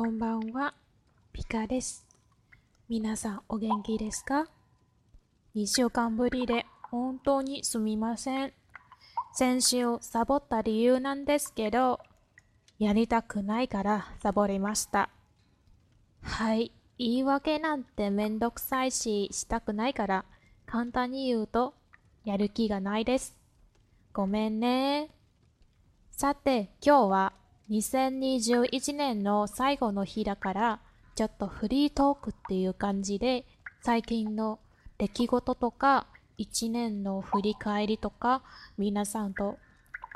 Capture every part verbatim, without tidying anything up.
こんばんは、ピカです。皆さんお元気ですか？にしゅうかんぶりで本当にすみません。先週サボった理由なんですけど、やりたくないからサボりました。はい、言い訳なんてめんどくさいししたくないから、簡単に言うとやる気がないです。ごめんね。さて、今日はにせんにじゅういちねんの最後の日だから、ちょっとフリートークっていう感じで、最近の出来事とか、いちねんの振り返りとか、皆さんと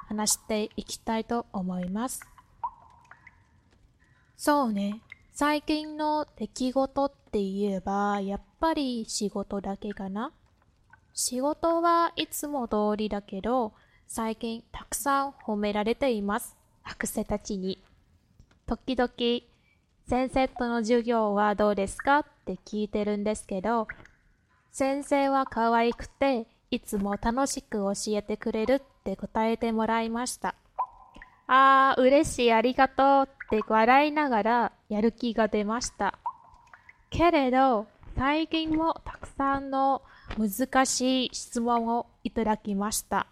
話していきたいと思います。そうね、最近の出来事って言えば、やっぱり仕事だけかな。仕事はいつも通りだけど、最近たくさん褒められています。学生たちに。時々、先生との授業はどうですかって聞いてるんですけど、先生は可愛くて、いつも楽しく教えてくれるって答えてもらいました。あー、嬉しい、ありがとうって笑いながらやる気が出ました。けれど、最近もたくさんの難しい質問をいただきました。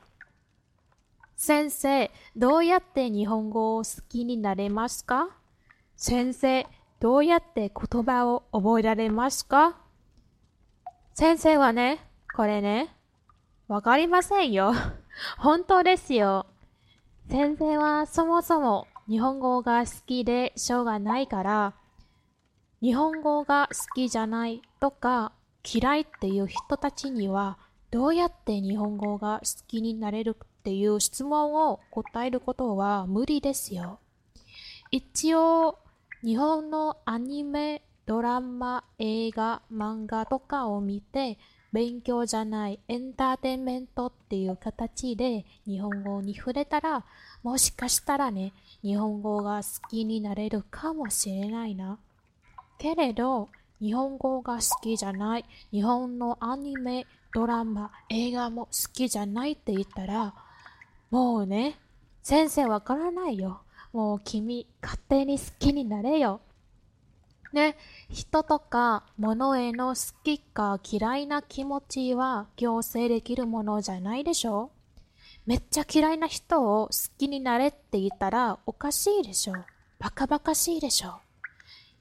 先生、どうやって日本語を好きになれますか？先生、どうやって言葉を覚えられますか？先生はね、これね、わかりませんよ。本当ですよ。先生はそもそも日本語が好きでしょうがないから、日本語が好きじゃないとか嫌いっていう人たちには、どうやって日本語が好きになれるかっていう質問を答えることは無理ですよ。一応、日本のアニメ、ドラマ、映画、漫画とかを見て、勉強じゃないエンターテインメントっていう形で日本語に触れたら、もしかしたらね、日本語が好きになれるかもしれないな。けれど、日本語が好きじゃない、日本のアニメ、ドラマ、映画も好きじゃないって言ったら、もうね、先生わからないよ。もう君、勝手に好きになれよ。ね、人とか物への好きか嫌いな気持ちは強制できるものじゃないでしょ。めっちゃ嫌いな人を好きになれって言ったらおかしいでしょ。バカバカしいでしょ。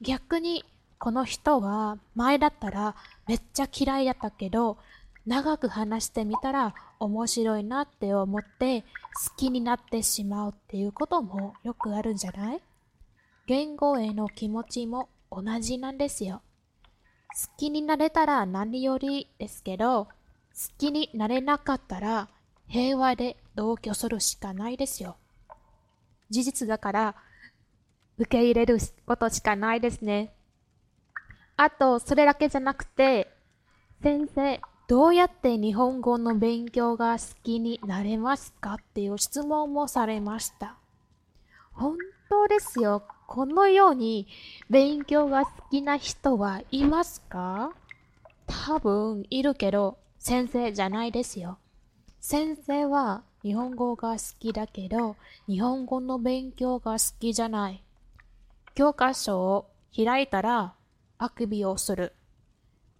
逆に、この人は前だったらめっちゃ嫌いだったけど、長く話してみたら面白いなって思って好きになってしまうっていうこともよくあるんじゃない？言語への気持ちも同じなんですよ。好きになれたら何よりですけど、好きになれなかったら平和で同居するしかないですよ。事実だから受け入れることしかないですね。あと、それだけじゃなくて、先生、どうやって日本語の勉強が好きになれますかっていう質問もされました。本当ですよ。このように勉強が好きな人はいますか？多分いるけど、先生じゃないですよ。先生は日本語が好きだけど、日本語の勉強が好きじゃない。教科書を開いたらあくびをする。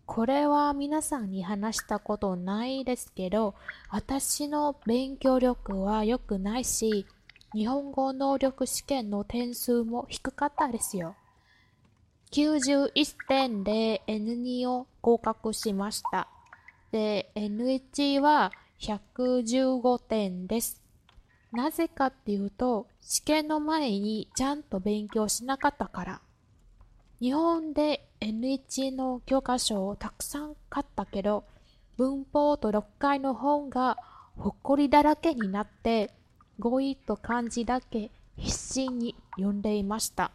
これは皆さんに話したことないですけど、私の勉強力は良くないし、日本語能力試験の点数も低かったですよ。きゅうじゅういってんで エヌに を合格しました。で、エヌいち はひゃくじゅうごてんです。なぜかっていうと、試験の前にちゃんと勉強しなかったから。日本で エヌいち の教科書をたくさん買ったけど、文法と読解の本がほこりだらけになって、語彙と漢字だけ必死に読んでいました。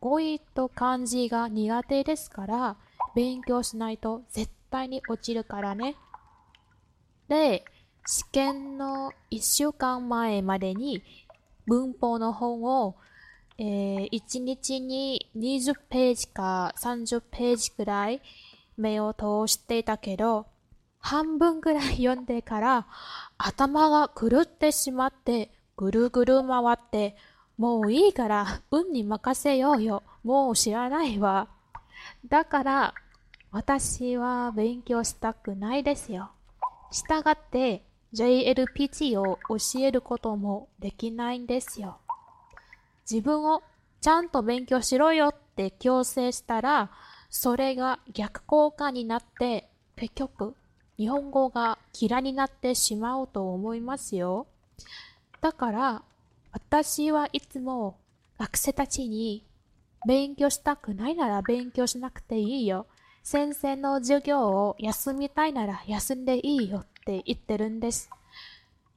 語彙と漢字が苦手ですから、勉強しないと絶対に落ちるからね。で、試験のいっしゅうかんまえまでに文法の本をえー、いちにちににじゅっページかさんじゅっページくらい目を通していたけど、半分くらい読んでから頭が狂ってしまって、ぐるぐる回って、もういいから運に任せようよもう知らないわ。だから私は勉強したくないですよ。したがって ジェイエルピーティー を教えることもできないんですよ。自分をちゃんと勉強しろよって強制したら、それが逆効果になって結局日本語が嫌いになってしまうと思いますよ。だから私はいつも学生たちに、勉強したくないなら勉強しなくていいよ。先生の授業を休みたいなら休んでいいよって言ってるんです。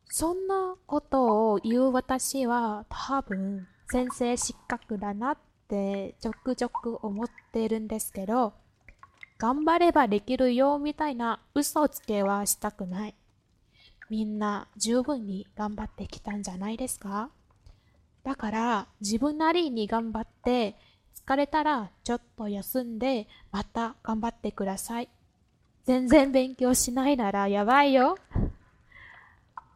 そんなことを言う私は多分先生失格だなってちょくちょく思ってるんですけど、頑張ればできるよみたいな嘘つけはしたくない。みんな十分に頑張ってきたんじゃないですか？だから自分なりに頑張って、疲れたらちょっと休んでまた頑張ってください。全然勉強しないならやばいよ。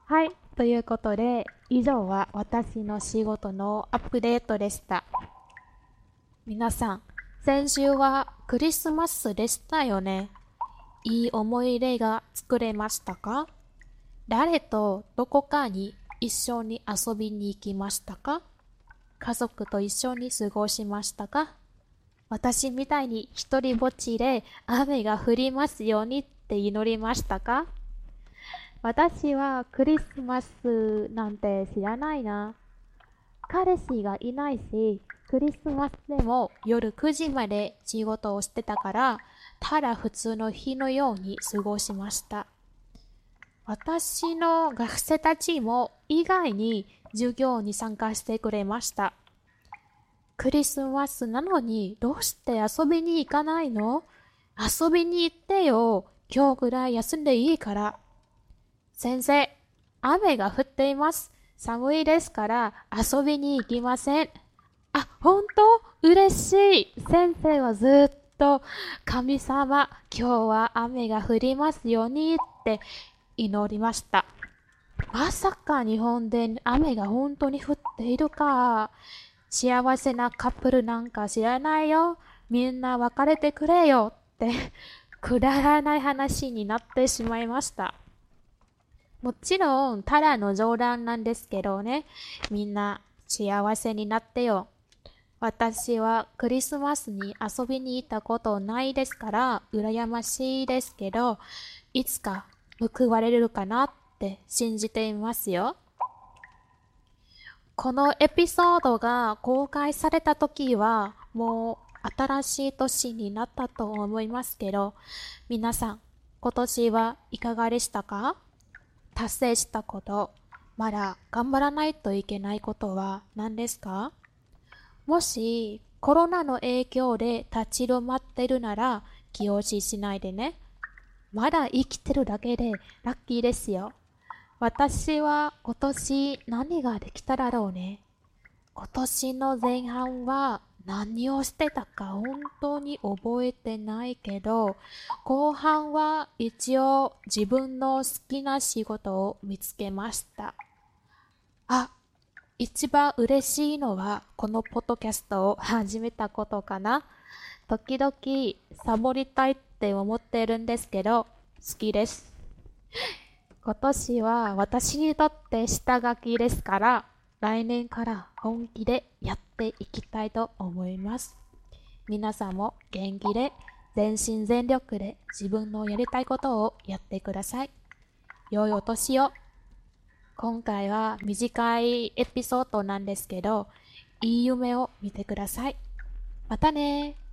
はい、ということで以上は私の仕事のアップデートでした。皆さん、先週はクリスマスでしたよね。いい思い出が作れましたか？誰とどこかに一緒に遊びに行きましたか？家族と一緒に過ごしましたか？私みたいに一人ぼっちで雨が降りますようにって祈りましたか？私はクリスマスなんて知らないな。彼氏がいないし、クリスマスでも夜くじまで仕事をしてたから、ただ普通の日のように過ごしました。私の学生たちも意外に授業に参加してくれました。クリスマスなのにどうして遊びに行かないの？遊びに行ってよ。今日ぐらい休んでいいから。先生、雨が降っています。寒いですから遊びに行きません。あ、本当？嬉しい。先生はずっと神様、今日は雨が降りますようにって祈りました。まさか日本で雨が本当に降っているか。幸せなカップルなんか知らないよ。みんな別れてくれよってくだらない話になってしまいました。もちろんただの冗談なんですけどね。みんな幸せになってよ。私はクリスマスに遊びに行ったことないですから羨ましいですけど、いつか報われるかなって信じていますよ。このエピソードが公開された時はもう新しい年になったと思いますけど、皆さん今年はいかがでしたか？達成したこと、まだ頑張らないといけないことは何ですか？もしコロナの影響で立ち止まってるなら気落ちしないでね。まだ生きてるだけでラッキーですよ。私は今年何ができただろうね。今年の前半は何をしてたか本当に覚えてないけど、後半は一応自分の好きな仕事を見つけました。あ、一番嬉しいのはこのポッドキャストを始めたことかな。時々サボりたいって思ってるんですけど、好きです。今年は私にとって下書きですから、来年から本気でやっていきたいと思います。皆さんも元気で、全身全力で自分のやりたいことをやってください。良いお年を。今回は短いエピソードなんですけど、いい夢を見てください。またねー。